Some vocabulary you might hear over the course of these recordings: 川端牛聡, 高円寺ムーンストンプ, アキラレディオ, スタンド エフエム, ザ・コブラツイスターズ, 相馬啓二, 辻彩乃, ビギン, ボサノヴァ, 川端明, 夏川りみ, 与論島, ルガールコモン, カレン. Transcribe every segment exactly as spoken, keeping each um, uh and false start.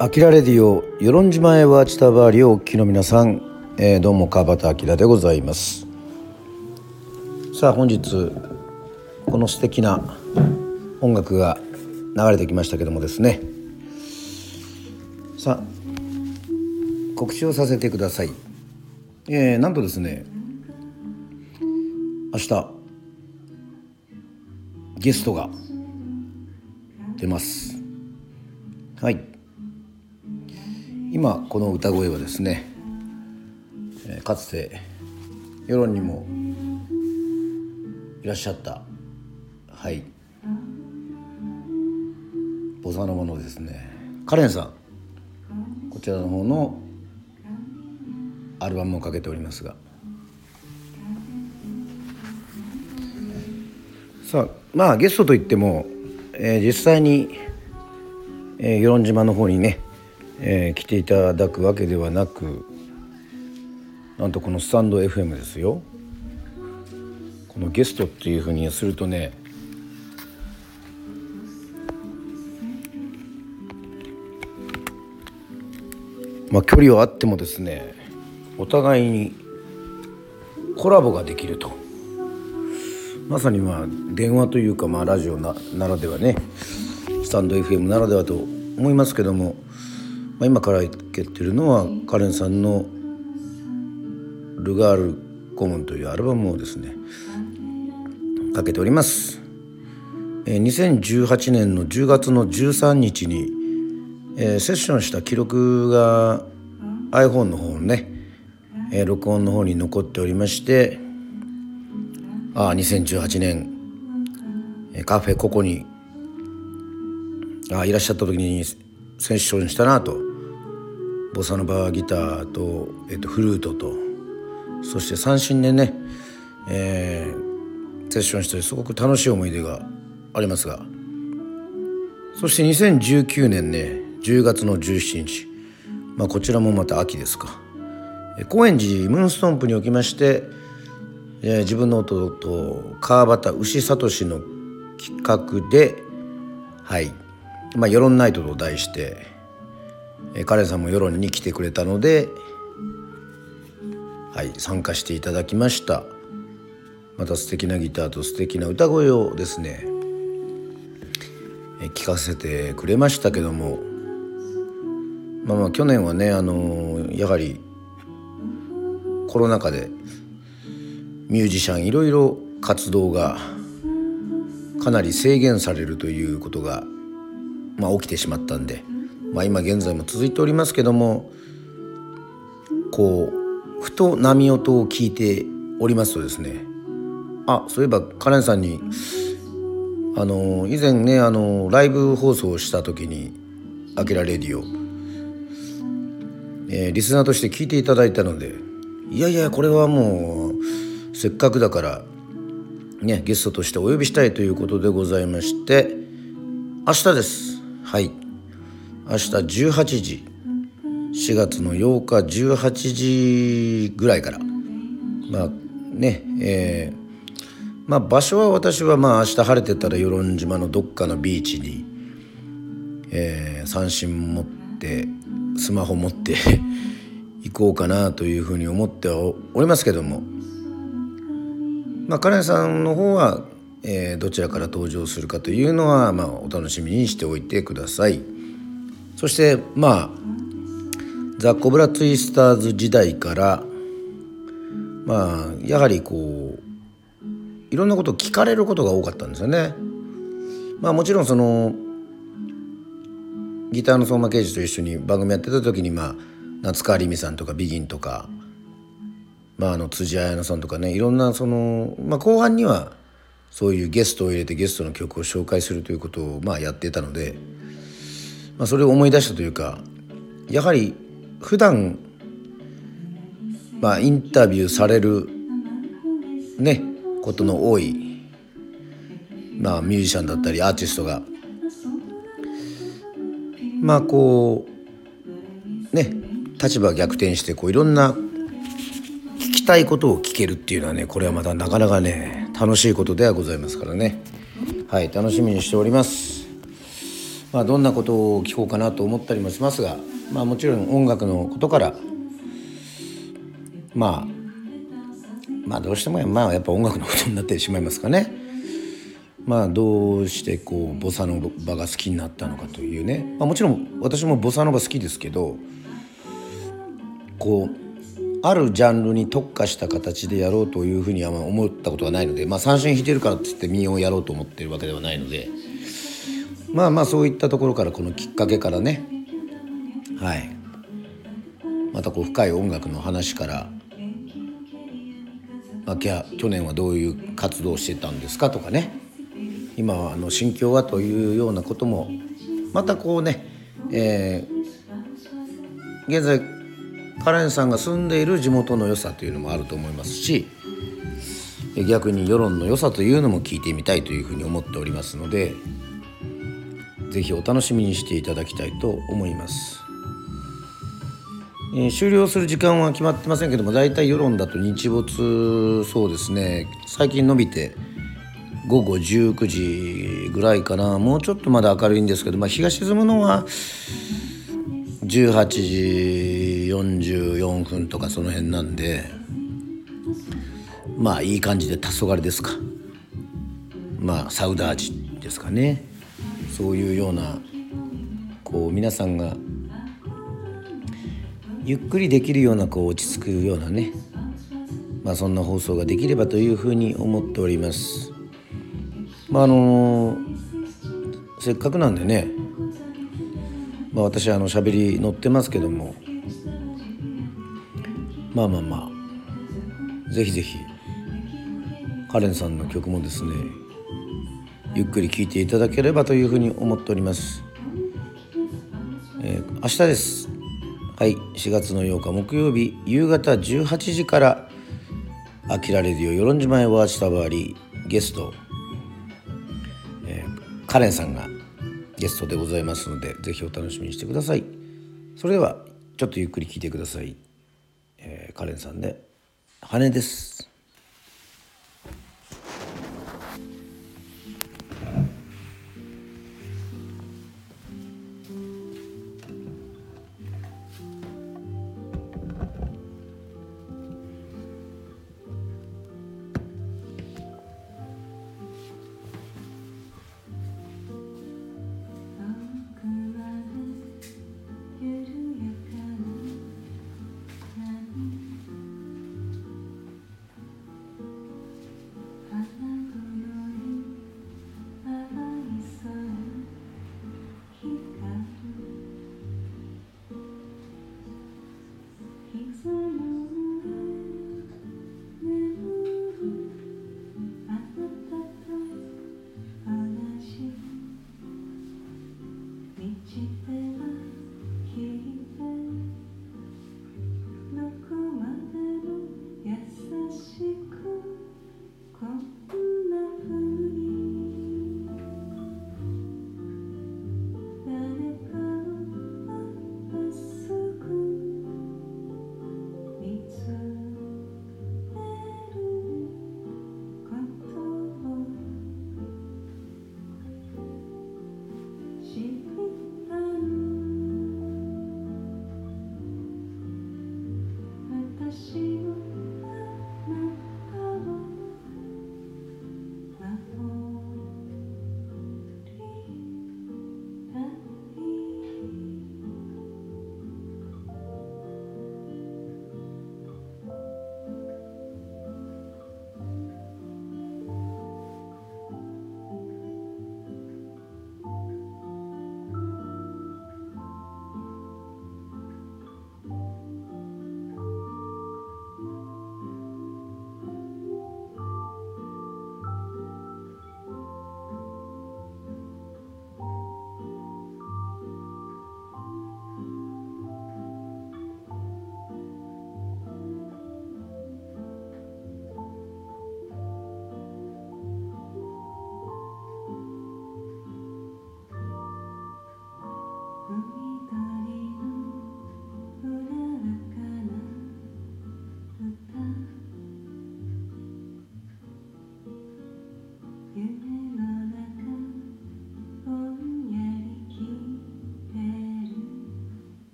アキラレディオ与論島へはちたばりをお聞きの皆さん、えー、どうも川端明でございます。さあ本日この素敵な音楽が流れてきましたけどもですね、さあ告知をさせてください。えー、なんとですね明日ゲストが出ます。はい、今この歌声はですね、えー、かつて世論にもいらっしゃったはいボサノバのですねカレンさん、こちらの方のアルバムをかけておりますが、さあまあゲストといっても、えー、実際に、えー、与論島の方にね、えー、来ていただくわけではなく、なんとこのスタンド エフエム ですよ。このゲストっていうふうにするとね、まあ距離はあってもですね、お互いにコラボができると、まさにまあ電話というか、まあラジオ な, ならではね、スタンド エフエム ならではと思いますけども、まあ、今から言ってるのはカレンさんのルガールコモンというアルバムをですねかけております。にせんじゅうはちねんのじゅうがつのじゅうさんにちに、えー、セッションした記録が iPhone の方のね、えー、録音の方に残っておりまして、あにせんじゅうはちねんカフェココにあいらっしゃった時にセッションしたなと、ボサノバギター と,、えっとフルートと、そして三線でね、えー、セッションしてすごく楽しい思い出がありますが、そしてにせんじゅうきゅうねんねじゅうがつのじゅうしちにち、まあ、こちらもまた秋ですか、高円寺ムーンストンプにおきまして、えー、自分の弟と川端牛聡の企画ではいまあ、世論ナイトと題して、えー、カレンさんも世論に来てくれたので、はい、参加していただきました。また素敵なギターと素敵な歌声をですね、えー、聞かせてくれましたけども、まあ、まあ去年はね、あのー、やはりコロナ禍でミュージシャンいろいろ活動がかなり制限されるということがまあ、起きてしまったんで、まあ、今現在も続いておりますけども、こうふと波音を聞いておりますとですね、あそういえばカレンさんにあの以前ねあのライブ放送をした時にアキラレディオ、えー、リスナーとして聞いていただいたので、いやいやこれはもうせっかくだから、ね、ゲストとしてお呼びしたいということでございまして、明日です。はい、明日じゅうはちじ、しがつのようかじゅうはちじぐらいから、まあねえーまあ、場所は私はまあ明日晴れてたら与論島のどっかのビーチに、えー、三線持ってスマホ持って行こうかなというふうに思っておりますけども、まあ、カレンさんの方はえー、どちらから登場するかというのは、まあ、お楽しみにしておいてください。そしてまあザ・コブラツイスターズ時代からまあやはりこういろんなことを聞かれることが多かったんですよね。まあもちろんそのギターの相馬啓二と一緒に番組やってた時に、まあ夏川りみさんとかビギンとか、まあ、あの辻彩乃さんとかね、いろんなその、まあ、後半にはそういうゲストを入れてゲストの曲を紹介するということをまあやっていたので、まあ、それを思い出したというか、やはり普段まあインタビューされるねことの多い、まあミュージシャンだったりアーティストがまあこうね立場逆転してこういろんな聞きたいことを聞けるっていうのはね、これはまたなかなかね楽しいことではございますからね。はい、楽しみにしております。まあ、どんなことを聞こうかなと思ったりもしますが、まあ、もちろん音楽のことから、まあ、まあどうしても、まあ、やっぱ音楽のことになってしまいますかね。まあ、どうしてこうボサノバが好きになったのかというね、まあ、もちろん私もボサノバ好きですけど、こうあるジャンルに特化した形でやろうというふうには思ったことはないので、まあ、三線弾いてるからって言って民謡をやろうと思ってるわけではないので、まあまあそういったところから、このきっかけからね、はい、またこう深い音楽の話から、まあ、去年はどういう活動をしてたんですかとかね、今はあの心境はというようなこともまたこうね、えー、現在カレンさんが住んでいる地元の良さというのもあると思いますし、逆に世論の良さというのも聞いてみたいというふうに思っておりますので、ぜひお楽しみにしていただきたいと思います。えー、終了する時間は決まってませんけども、だいたい世論だと日没、そうですね、最近伸びて午後じゅうくじぐらいかな。もうちょっとまだ明るいんですけど、まあ、日が沈むのはじゅうはちじよんじゅうよんぷんとかその辺なんで、まあいい感じで黄昏ですか、まあサウダージですかね、そういうようなこう皆さんがゆっくりできるような、こう落ち着くようなね、まあそんな放送ができればというふうに思っております。まああのー、せっかくなんでね、まあ、私はあの喋り乗ってますけども、まあまあまあぜひぜひカレンさんの曲もですね、ゆっくり聴いていただければというふうに思っております。えー、明日です。はい、しがつのようか木曜日夕方じゅうはちじから「あきらレディオ与論島へワーチタバーリー」ゲスト、えー、カレンさんがゲストでございますので、ぜひお楽しみにしてください。それではちょっとゆっくり聞いてください。えー、カレンさんで羽です。「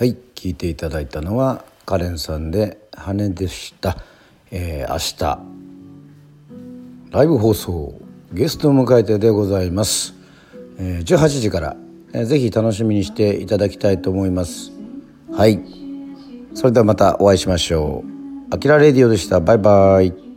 はい、聞いていただいたのはカレンさんで羽でした、えー、明日ライブ放送ゲストを迎えてでございます、えー、じゅうはちじから、えー、ぜひ楽しみにしていただきたいと思います。はい、それではまたお会いしましょう。アキラレディオでした。バイバイ。